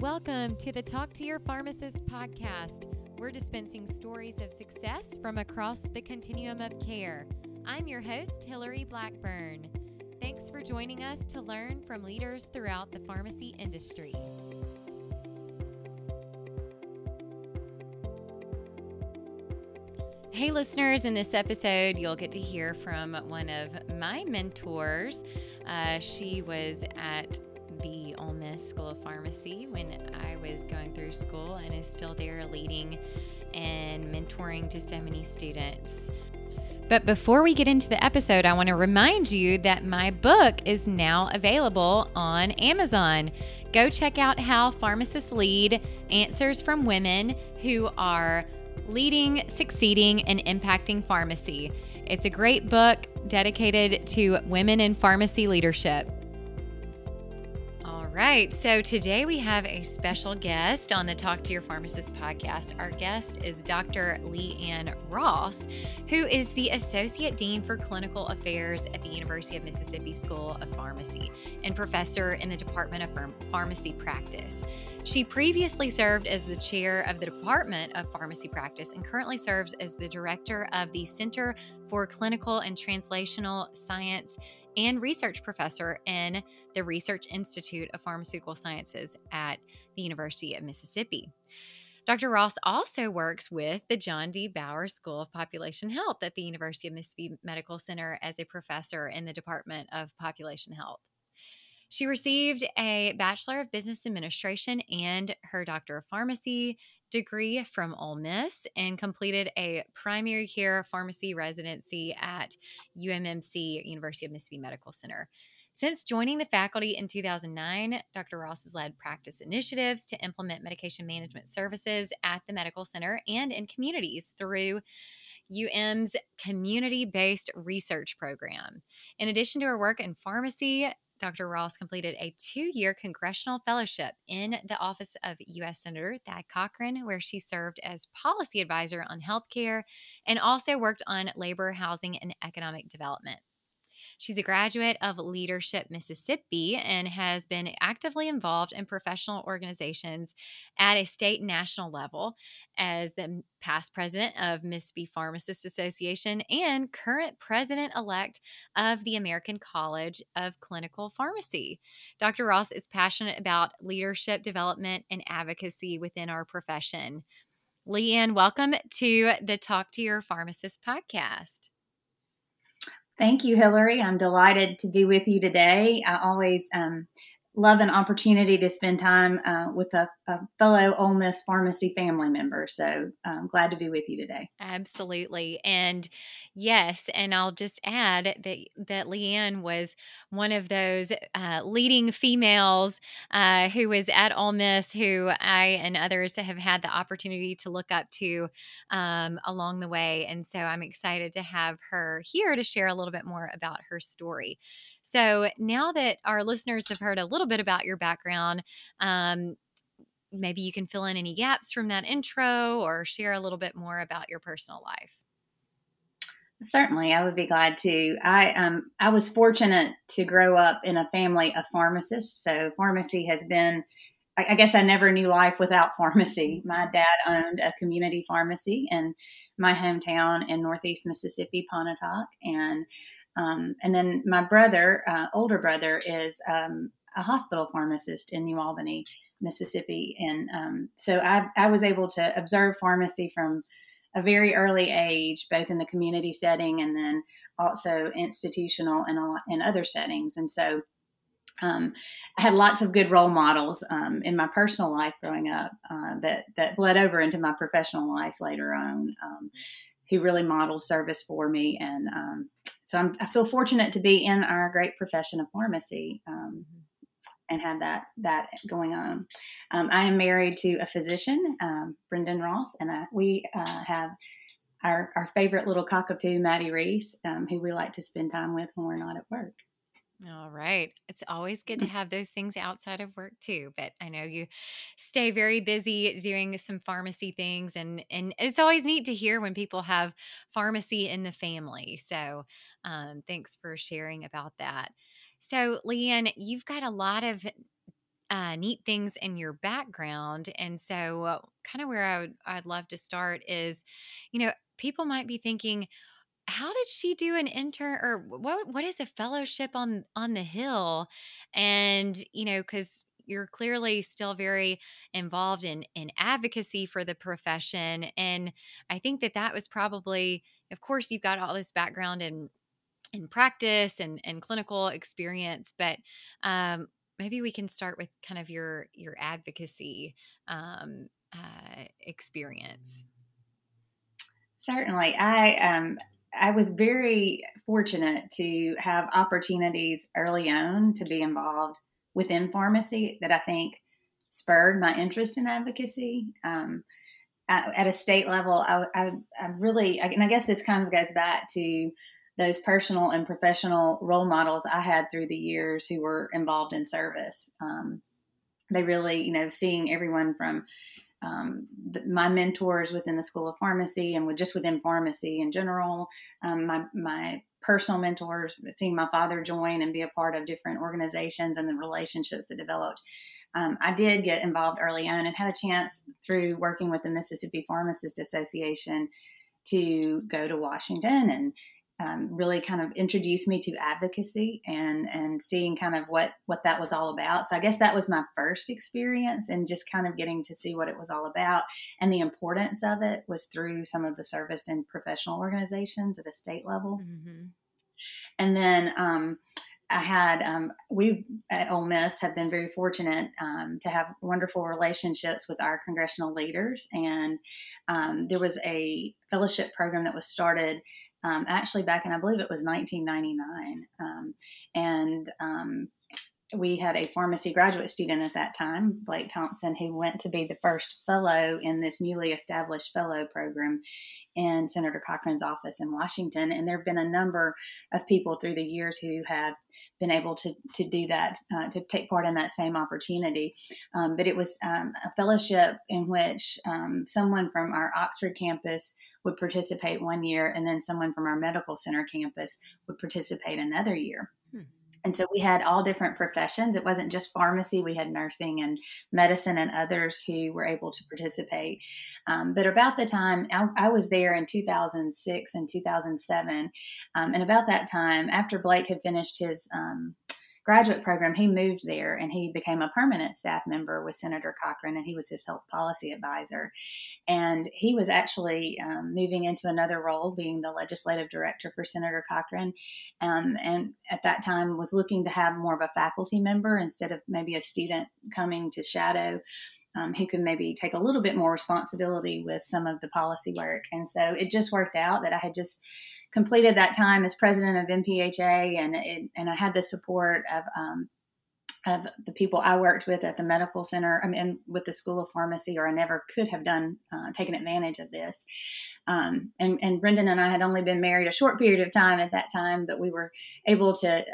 Welcome to the Talk to Your Pharmacist podcast. We're dispensing stories of success from across the continuum of care. I'm your host, Hillary Blackburn. Thanks for joining us to learn from leaders throughout the pharmacy industry. Hey listeners, in this episode, you'll get to hear from one of my mentors. She was at the Ole Miss School of Pharmacy when I was going through school and is still there leading and mentoring to so many students. But before we get into the episode, I want to remind you that my book is now available on Amazon. Go check out How Pharmacists Lead, Answers from Women Who Are Leading, Succeeding, and Impacting Pharmacy. It's a great book dedicated to women in pharmacy leadership. Right, so today we have a special guest on the Talk to Your Pharmacist podcast. Our guest is Dr. Leanne Ross, who is the Associate Dean for Clinical Affairs at the University of Mississippi School of Pharmacy and professor in the Department of Pharmacy Practice. She previously served as the chair of the Department of Pharmacy Practice and currently serves as the director of the Center for Clinical and Translational Science and research professor in the Research Institute of Pharmaceutical Sciences at the University of Mississippi. Dr. Ross also works with the John D. Bauer School of Population Health at the University of Mississippi Medical Center as a professor in the Department of Population Health. She received a Bachelor of Business Administration and her Doctor of Pharmacy degree from Ole Miss and completed a primary care pharmacy residency at UMMC, University of Mississippi Medical Center. Since joining the faculty in 2009, Dr. Ross has led practice initiatives to implement medication management services at the medical center and in communities through UM's community-based research program. In addition to her work in pharmacy, Dr. Ross completed a 2-year congressional fellowship in the office of U.S. Senator Thad Cochran, where she served as policy advisor on healthcare and also worked on labor, housing, and economic development. She's a graduate of Leadership Mississippi and has been actively involved in professional organizations at a state and national level as the past president of Mississippi Pharmacists Association and current president-elect of the American College of Clinical Pharmacy. Dr. Ross is passionate about leadership development and advocacy within our profession. Leanne, welcome to the Talk to Your Pharmacist podcast. Thank you, Hillary. I'm delighted to be with you today. I always love an opportunity to spend time with a fellow Ole Miss Pharmacy family member. So I'm glad to be with you today. Absolutely. And yes, and I'll just add that Leanne was one of those leading females who was at Ole Miss, who I and others have had the opportunity to look up to along the way. And so I'm excited to have her here to share a little bit more about her story. So now that our listeners have heard a little bit about your background, maybe you can fill in any gaps from that intro or share a little bit more about your personal life. Certainly, I would be glad to. I was fortunate to grow up in a family of pharmacists, so pharmacy has been, I guess I never knew life without pharmacy. My dad owned a community pharmacy in my hometown in northeast Mississippi, Pontotoc, and then my brother, older brother, is a hospital pharmacist in New Albany, Mississippi. And so I was able to observe pharmacy from a very early age, both in the community setting and then also institutional and other settings. And so I had lots of good role models in my personal life growing up that bled over into my professional life later on, who really modeled service for me. And so I feel fortunate to be in our great profession of pharmacy and have that going on. I am married to a physician, Brendan Ross, and we have our favorite little cockapoo, Maddie Reese, who we like to spend time with when we're not at work. All right. It's always good to have those things outside of work too, but I know you stay very busy doing some pharmacy things, and it's always neat to hear when people have pharmacy in the family. So thanks for sharing about that. So Leanne, you've got a lot of neat things in your background. And so kind of where I'd love to start is, you know, people might be thinking, how did she do an intern, or what is a fellowship on the Hill? And, you know, because you're clearly still very involved in advocacy for the profession. And I think that was probably, of course, you've got all this background in practice and clinical experience, but maybe we can start with kind of your advocacy experience. Certainly. I was very fortunate to have opportunities early on to be involved within pharmacy that I think spurred my interest in advocacy. At a state level, I really, and I guess this kind of goes back to those personal and professional role models I had through the years who were involved in service. They really, you know, seeing everyone from my mentors within the School of Pharmacy and just within pharmacy in general, my personal mentors, seeing my father join and be a part of different organizations and the relationships that developed. I did get involved early on and had a chance through working with the Mississippi Pharmacist Association to go to Washington and really kind of introduced me to advocacy and seeing kind of what that was all about. So I guess that was my first experience, and just kind of getting to see what it was all about. And the importance of it was through some of the service and professional organizations at a state level. Mm-hmm. And then we at Ole Miss have been very fortunate to have wonderful relationships with our congressional leaders. And there was a fellowship program that was started actually back in, I believe it was 1999. We had a pharmacy graduate student at that time, Blake Thompson, who went to be the first fellow in this newly established fellow program in Senator Cochran's office in Washington. And there have been a number of people through the years who have been able to do that, to take part in that same opportunity. But it was a fellowship in which someone from our Oxford campus would participate one year, and then someone from our medical center campus would participate another year. And so we had all different professions. It wasn't just pharmacy. We had nursing and medicine and others who were able to participate. But about the time I was there in 2006 and 2007, and about that time, after Blake had finished his graduate program, he moved there and he became a permanent staff member with Senator Cochran, and he was his health policy advisor. And he was actually moving into another role, being the legislative director for Senator Cochran, and at that time was looking to have more of a faculty member instead of maybe a student coming to shadow, who could maybe take a little bit more responsibility with some of the policy work. And so it just worked out that I had just completed that time as president of MPHA, and I had the support of the people I worked with at the medical center, I mean, with the School of Pharmacy, or I never could have taken advantage of this. And Brendan and I had only been married a short period of time at that time, but we were able to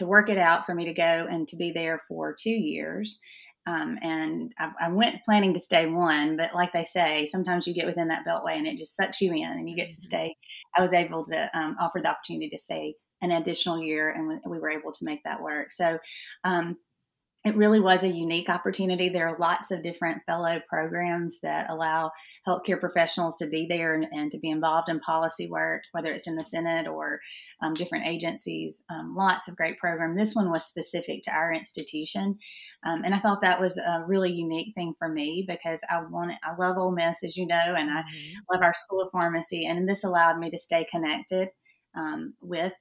work it out for me to go and to be there for 2 years. And I went planning to stay one, but like they say, sometimes you get within that beltway and it just sucks you in and you get to stay. I was able to offer the opportunity to stay an additional year, and we were able to make that work. So, it really was a unique opportunity. There are lots of different fellow programs that allow healthcare professionals to be there and to be involved in policy work, whether it's in the Senate or different agencies. Lots of great programs. This one was specific to our institution, and I thought that was a really unique thing for me, because I love Ole Miss, as you know, and I love our School of Pharmacy, and this allowed me to stay connected with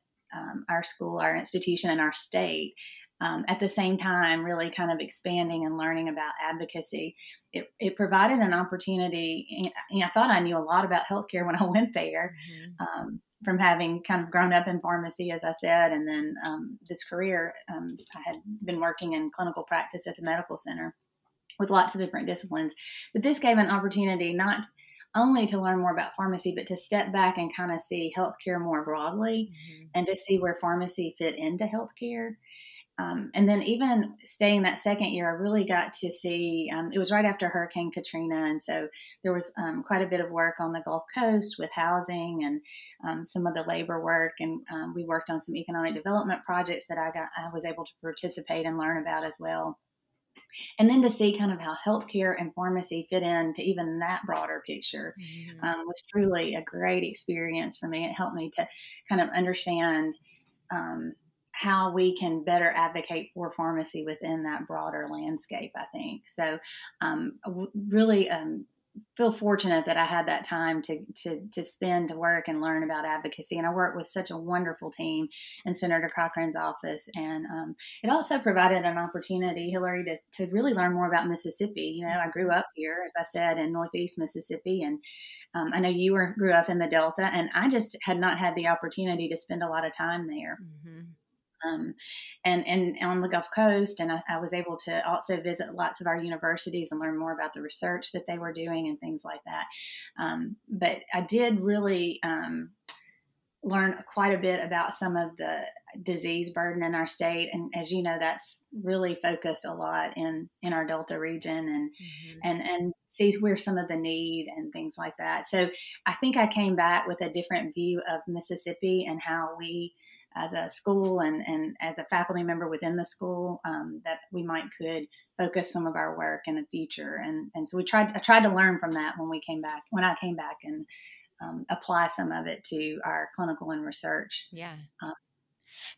our school, our institution, and our state. At the same time, really kind of expanding and learning about advocacy. It provided an opportunity. And I thought I knew a lot about healthcare when I went there, from having kind of grown up in pharmacy, as I said, and then this career, I had been working in clinical practice at the medical center with lots of different disciplines. But this gave an opportunity not only to learn more about pharmacy, but to step back and kind of see healthcare more broadly, and to see where pharmacy fit into healthcare. And then even staying that second year, I really got to see, it was right after Hurricane Katrina. And so there was quite a bit of work on the Gulf Coast with housing and some of the labor work. And we worked on some economic development projects that I was able to participate and learn about as well. And then to see kind of how healthcare and pharmacy fit into even that broader picture was truly a great experience for me. It helped me to kind of understand how we can better advocate for pharmacy within that broader landscape, I think. So really feel fortunate that I had that time to spend to work and learn about advocacy. And I worked with such a wonderful team in Senator Cochran's office. And it also provided an opportunity, Hillary, to really learn more about Mississippi. You know, I grew up here, as I said, in Northeast Mississippi. And I know you grew up in the Delta, and I just had not had the opportunity to spend a lot of time there. Mm-hmm. And on the Gulf Coast, and I was able to also visit lots of our universities and learn more about the research that they were doing and things like that. But I did really learn quite a bit about some of the disease burden in our state, and as you know, that's really focused a lot in our Delta region, and and sees where some of the need and things like that. So I think I came back with a different view of Mississippi and how we, as a school and as a faculty member within the school, that we could focus some of our work in the future. And so I tried to learn from that when I came back and apply some of it to our clinical and research. Yeah.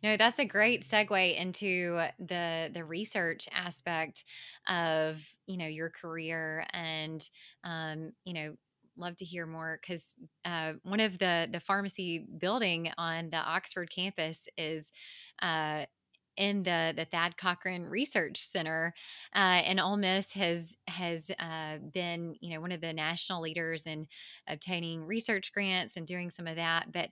No, that's a great segue into the research aspect of, you know, your career, and, you know, love to hear more, because one of the pharmacy building on the Oxford campus is in the Thad Cochran Research Center, and Ole Miss has been, you know, one of the national leaders in obtaining research grants and doing some of that. But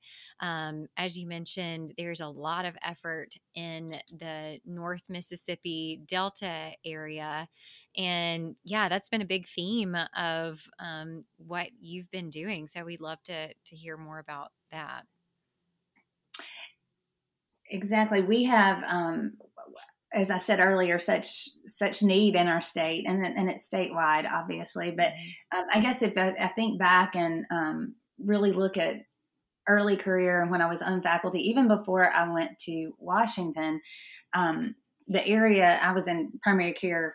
as you mentioned, there's a lot of effort in the North Mississippi Delta area, and yeah, that's been a big theme of what you've been doing. So we'd love to hear more about that. Exactly. We have, as I said earlier, such need in our state, and it's statewide, obviously. But I guess if I think back and really look at early career when I was on faculty, even before I went to Washington, the area I was in, primary care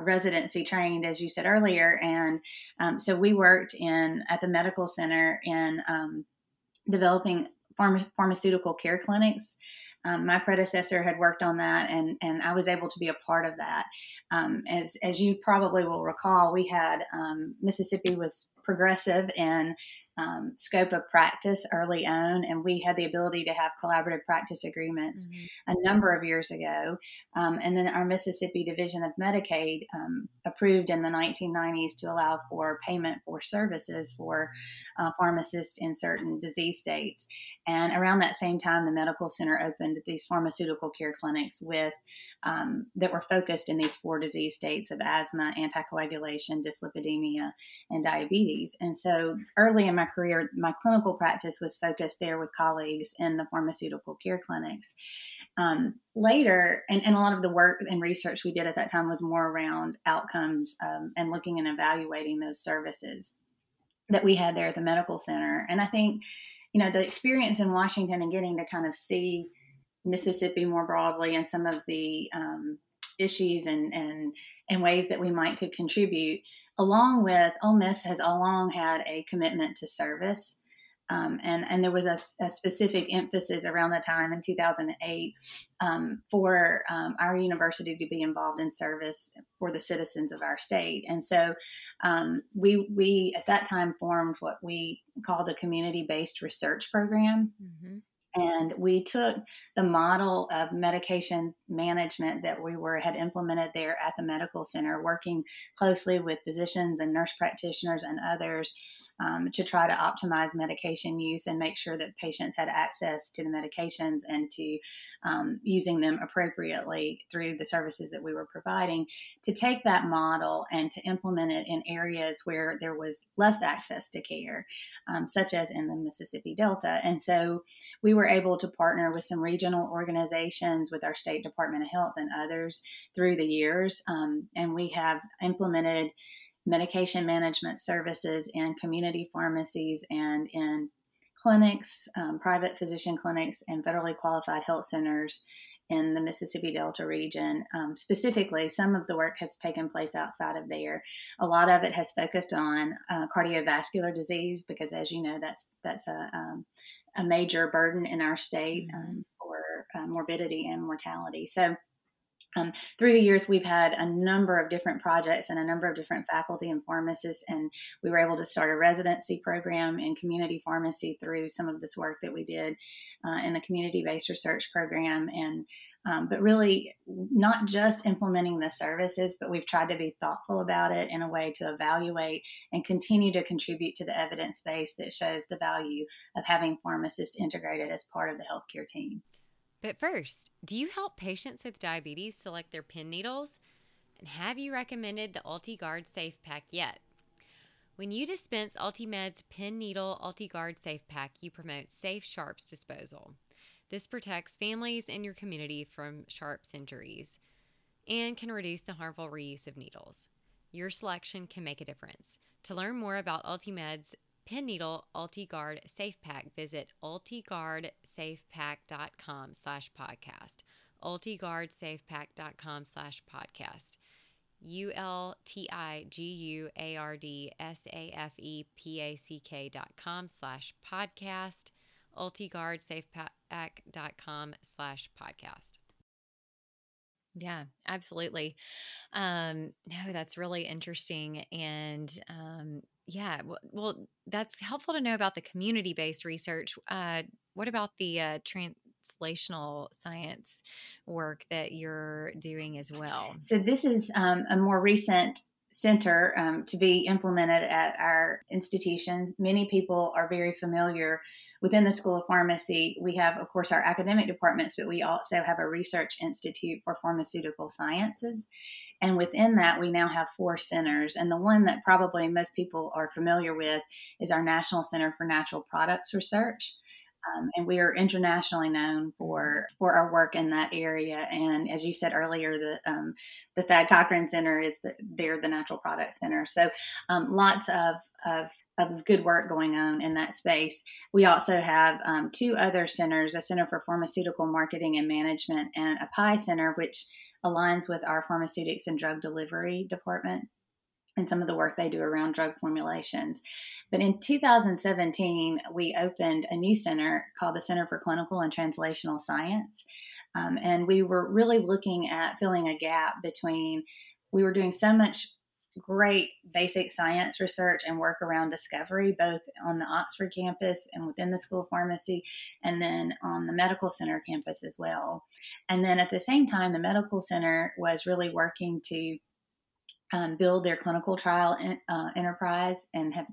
residency trained, as you said earlier, and so we worked at the medical center in developing pharmaceutical care clinics. My predecessor had worked on that, and I was able to be a part of that. As you probably will recall, we had Mississippi was progressive in scope of practice early on, and we had the ability to have collaborative practice agreements a number of years ago. And then our Mississippi Division of Medicaid approved in the 1990s to allow for payment for services for pharmacists in certain disease states. And around that same time, the medical center opened these pharmaceutical care clinics that were focused in these 4 disease states of asthma, anticoagulation, dyslipidemia, and diabetes. And so early in my career, my clinical practice was focused there with colleagues in the pharmaceutical care clinics. Later, and a lot of the work and research we did at that time was more around outcomes and looking and evaluating those services that we had there at the medical center. And I think, you know, the experience in Washington and getting to kind of see Mississippi more broadly and some of the issues and ways that we could contribute, along with Ole Miss has long had a commitment to service. And there was a specific emphasis around the time in 2008 for our university to be involved in service for the citizens of our state. And so we at that time formed what we called a community-based research program. Mm-hmm. And we took the model of medication management that we had implemented there at the medical center, working closely with physicians and nurse practitioners and others to try to optimize medication use and make sure that patients had access to the medications and to using them appropriately through the services that we were providing, to take that model and to implement it in areas where there was less access to care, such as in the Mississippi Delta. And so we were able to partner with some regional organizations, with our State Department of Health and others through the years, and we have implemented medication management services in community pharmacies and in clinics, private physician clinics, and federally qualified health centers in the Mississippi Delta region. Specifically, some of the work has taken place outside of there. A lot of it has focused on cardiovascular disease because, as you know, that's a major burden in our state for morbidity and mortality. So through the years, we've had a number of different projects and a number of different faculty and pharmacists, and we were able to start a residency program in community pharmacy through some of this work that we did in the community-based research program. And but really not just implementing the services, but we've tried to be thoughtful about it in a way to evaluate and continue to contribute to the evidence base that shows the value of having pharmacists integrated as part of the healthcare team. But first, do you help patients with diabetes select their pen needles? And have you recommended the UltiGuard Safe Pack yet? When you dispense UltiMed's Pen Needle UltiGuard Safe Pack, you promote safe sharps disposal. This protects families and your community from sharps injuries and can reduce the harmful reuse of needles. Your selection can make a difference. To learn more about UltiMed's Pen Needle UltiGuard Safe Pack, visit ultiguardsafepack.com/podcast. ultiguardsafepack.com/podcast. ultiguardsafepack.com/podcast. ultiguardsafepack.com/podcast. Yeah, absolutely. No, that's really interesting. And, yeah, well, that's helpful to know about the community-based research. What about the translational science work that you're doing as well? So this is a more recent center to be implemented at our institution. Many people are very familiar within the School of Pharmacy. We have, of course, our academic departments, but we also have a research institute for pharmaceutical sciences. And within that, we now have 4 centers. And the one that probably most people are familiar with is our National Center for Natural Products Research. And we are internationally known for our work in that area. And as you said earlier, the Thad Cochran Center is the Natural Products Center. So lots of good work going on in that space. We also have 2 other centers, a Center for Pharmaceutical Marketing and Management and a PI Center, which aligns with our Pharmaceutics and Drug Delivery Department and some of the work they do around drug formulations. But in 2017, we opened a new center called the Center for Clinical and Translational Science. And we were really looking at filling a gap between, we were doing so much great basic science research and work around discovery, both on the Oxford campus and within the School of Pharmacy, and then on the Medical Center campus as well. And then at the same time, the Medical Center was really working to build their clinical trial enterprise and have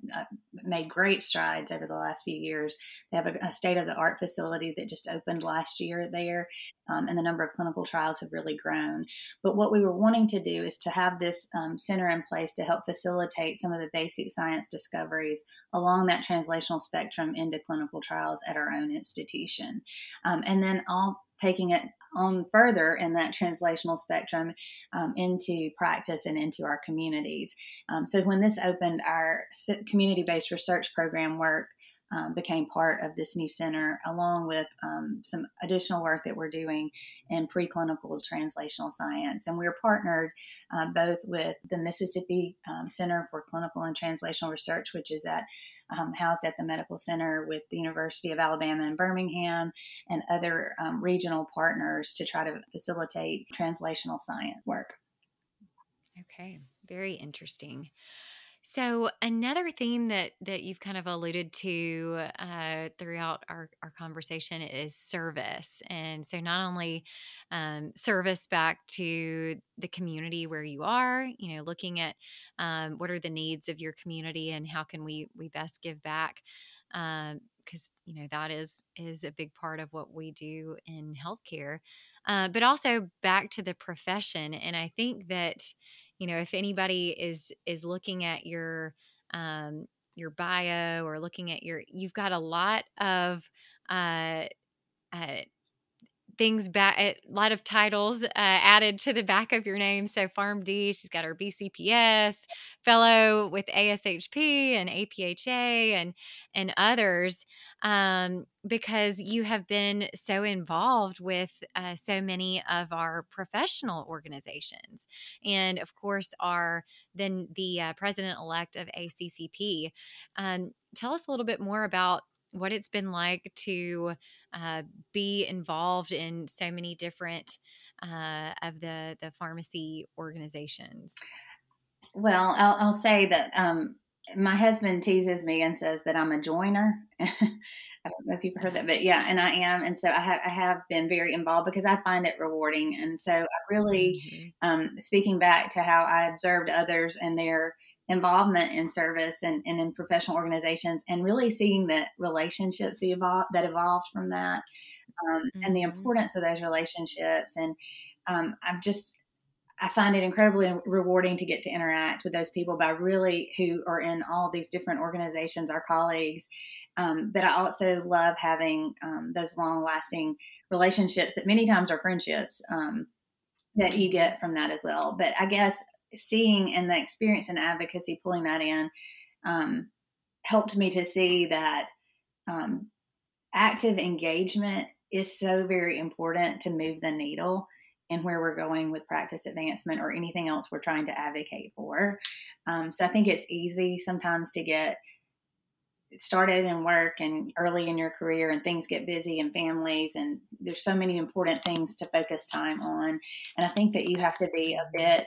made great strides over the last few years. They have a state-of-the-art facility that just opened last year there, and the number of clinical trials have really grown. But what we were wanting to do is to have this center in place to help facilitate some of the basic science discoveries along that translational spectrum into clinical trials at our own institution. And then all taking it on further in that translational spectrum into practice and into our communities. So when this opened, our community-based research program work became part of this new center, along with some additional work that we're doing in preclinical translational science. And we're partnered both with the Mississippi Center for Clinical and Translational Research, which is housed at the Medical Center, with the University of Alabama in Birmingham and other regional partners to try to facilitate translational science work. Okay, very interesting. So another theme that you've kind of alluded to throughout our conversation is service. And so not only service back to the community where you are, you know, looking at what are the needs of your community and how can we best give back, because, you know, that is a big part of what we do in healthcare, but also back to the profession. And I think that, you know, if anybody is looking at your bio or looking at you've got a lot of things back, a lot of titles added to the back of your name. So PharmD, she's got her BCPS, fellow with ASHP and APHA and others, because you have been so involved with so many of our professional organizations. And of course, are then the president-elect of ACCP. Tell us a little bit more about what it's been like to be involved in so many different of the pharmacy organizations. Well, I'll say that my husband teases me and says that I'm a joiner. I don't know if you've heard that, but yeah, and I am. And so I have been very involved because I find it rewarding. And so I really, speaking back to how I observed others and their involvement in service and in professional organizations, and really seeing the relationships that evolved from that, mm-hmm. and the importance of those relationships. And I find it incredibly rewarding to get to interact with those people who are in all these different organizations, our colleagues. But I also love having those long lasting relationships that many times are friendships that you get from that as well. But I guess seeing and the experience in advocacy, pulling that in, helped me to see that active engagement is so very important to move the needle in where we're going with practice advancement or anything else we're trying to advocate for. So I think it's easy sometimes to get started in work and early in your career, and things get busy and families, and there's so many important things to focus time on. And I think that you have to be a bit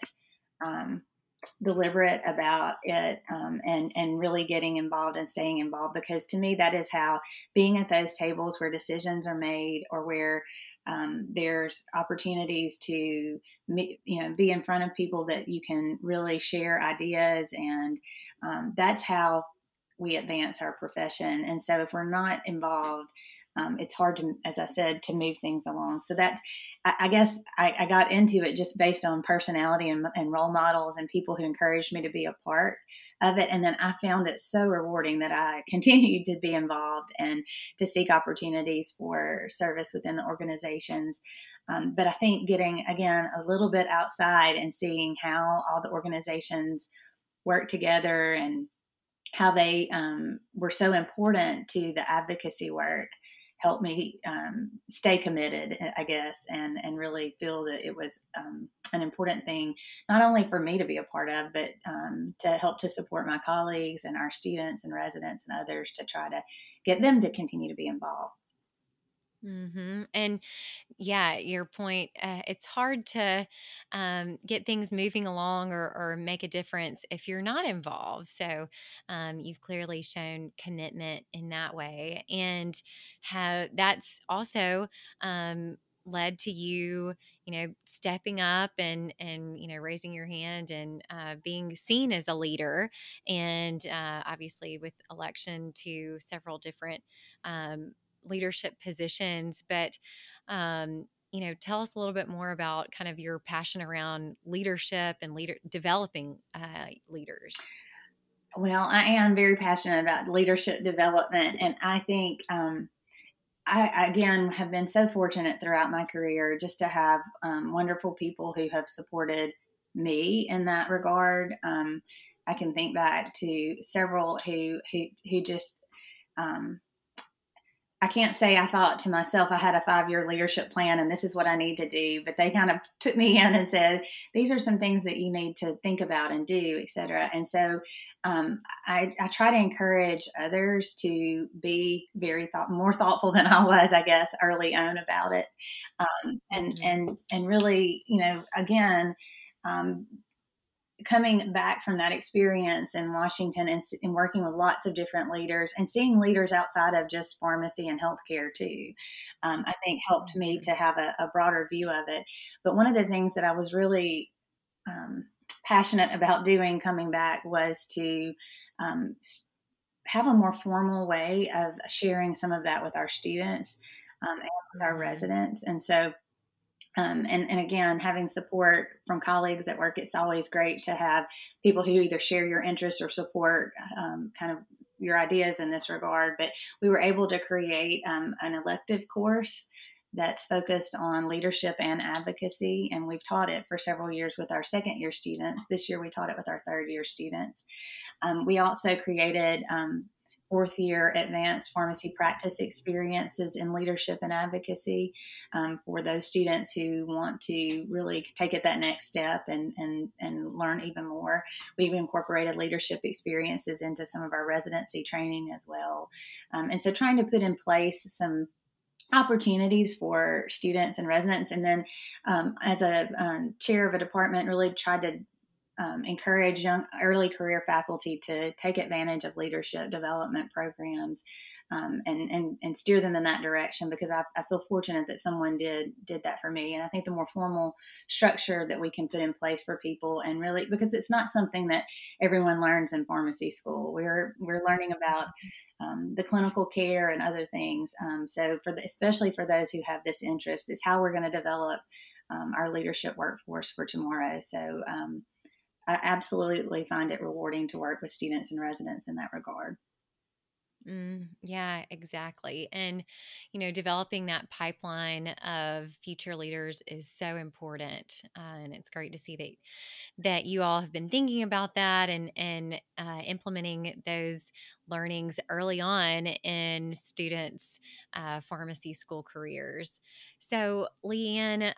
deliberate about it, and really getting involved and staying involved, because to me that is how being at those tables where decisions are made, or where there's opportunities to be in front of people that you can really share ideas, and that's how we advance our profession. And so if we're not involved, it's hard to, as I said, to move things along. So that's, I guess I got into it just based on personality and role models and people who encouraged me to be a part of it. And then I found it so rewarding that I continued to be involved and to seek opportunities for service within the organizations. But I think getting, again, a little bit outside and seeing how all the organizations work together and how they were so important to the advocacy work helped me stay committed, I guess, and really feel that it was an important thing, not only for me to be a part of, but to help to support my colleagues and our students and residents and others to try to get them to continue to be involved. Mm-hmm. And yeah, your point, it's hard to get things moving along or make a difference if you're not involved. So you've clearly shown commitment in that way. And that's also led to you, stepping up and raising your hand and being seen as a leader. And obviously with election to several different leadership positions, but, tell us a little bit more about kind of your passion around leadership and developing leaders. Well, I am very passionate about leadership development. And I think, I again have been so fortunate throughout my career just to have wonderful people who have supported me in that regard. I can think back to several who just, I can't say I thought to myself, I had a 5-year leadership plan and this is what I need to do, but they kind of took me in and said, these are some things that you need to think about and do, et cetera. And so I try to encourage others to be more thoughtful than I was, I guess, early on about it. And really, again, coming back from that experience in Washington and working with lots of different leaders and seeing leaders outside of just pharmacy and healthcare too, I think helped me to have a broader view of it. But one of the things that I was really passionate about doing coming back was to have a more formal way of sharing some of that with our students and with our residents. And so and again, having support from colleagues at work, it's always great to have people who either share your interests or support kind of your ideas in this regard. But we were able to create an elective course that's focused on leadership and advocacy, and we've taught it for several years with our second-year students. This year, we taught it with our third-year students. We also created fourth-year advanced pharmacy practice experiences in leadership and advocacy for those students who want to really take it that next step and learn even more. We've incorporated leadership experiences into some of our residency training as well. And so trying to put in place some opportunities for students and residents. And then as a chair of a department, really tried to encourage young early career faculty to take advantage of leadership development programs and steer them in that direction, because I feel fortunate that someone did that for me. And I think the more formal structure that we can put in place for people, and really, because it's not something that everyone learns in pharmacy school. We're learning about the clinical care and other things. So especially for those who have this interest, is how we're going to develop our leadership workforce for tomorrow. So I absolutely find it rewarding to work with students and residents in that regard. Yeah, exactly. And, developing that pipeline of future leaders is so important. And it's great to see that you all have been thinking about that and implementing those learnings early on in students' pharmacy school careers. So, Leanne,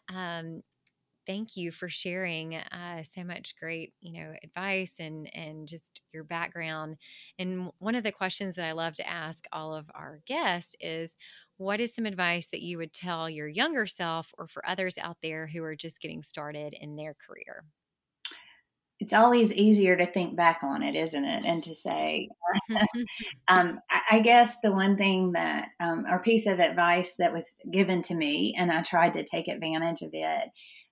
thank you for sharing so much great, advice and just your background. And one of the questions that I love to ask all of our guests is, what is some advice that you would tell your younger self or for others out there who are just getting started in their career? It's always easier to think back on it, isn't it? And to say, I guess the one thing that, or piece of advice that was given to me, and I tried to take advantage of it,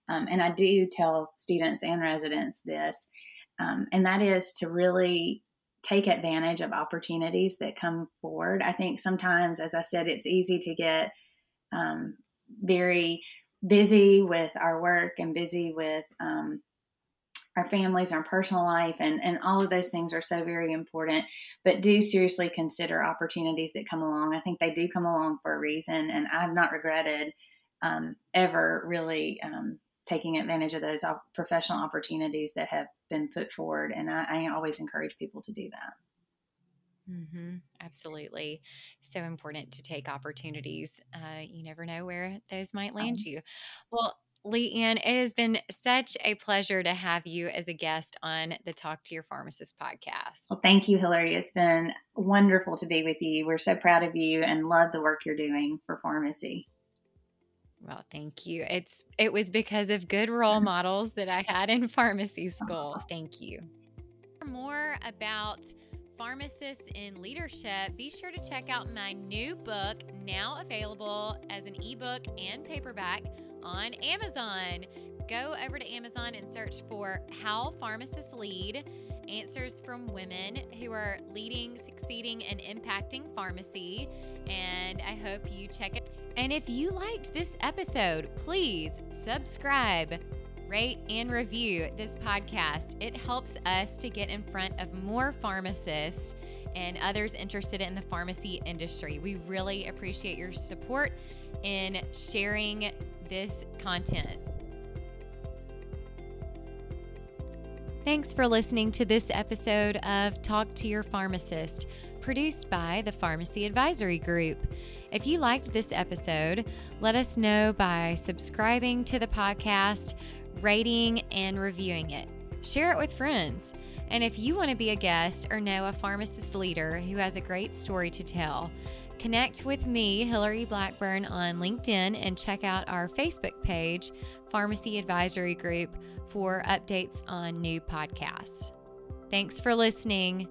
and I do tell students and residents this, and that is to really take advantage of opportunities that come forward. I think sometimes, as I said, it's easy to get very busy with our work and busy with our families, our personal life, and all of those things are so very important, but do seriously consider opportunities that come along. I think they do come along for a reason, and I've not regretted ever really taking advantage of those professional opportunities that have been put forward. And I always encourage people to do that. Mm-hmm. Absolutely. So important to take opportunities. You never know where those might land you. Well, Leanne, it has been such a pleasure to have you as a guest on the Talk to Your Pharmacist podcast. Well, thank you, Hillary. It's been wonderful to be with you. We're so proud of you and love the work you're doing for pharmacy. Well, thank you. It was because of good role models that I had in pharmacy school. Thank you. For more about pharmacists in leadership, be sure to check out my new book, now available as an ebook and paperback on Amazon. Go over to Amazon and search for How Pharmacists Lead, Answers from Women Who Are Leading, Succeeding, and Impacting Pharmacy. And I hope you check it. And if you liked this episode, please subscribe, rate, and review this podcast. It helps us to get in front of more pharmacists and others interested in the pharmacy industry. We really appreciate your support in sharing this content. Thanks for listening to this episode of Talk to Your Pharmacist, produced by the Pharmacy Advisory Group. If you liked this episode, let us know by subscribing to the podcast, rating, and reviewing it. Share it with friends. And if you want to be a guest or know a pharmacist leader who has a great story to tell, connect with me, Hillary Blackburn, on LinkedIn and check out our Facebook page, Pharmacy Advisory Group, for updates on new podcasts. Thanks for listening.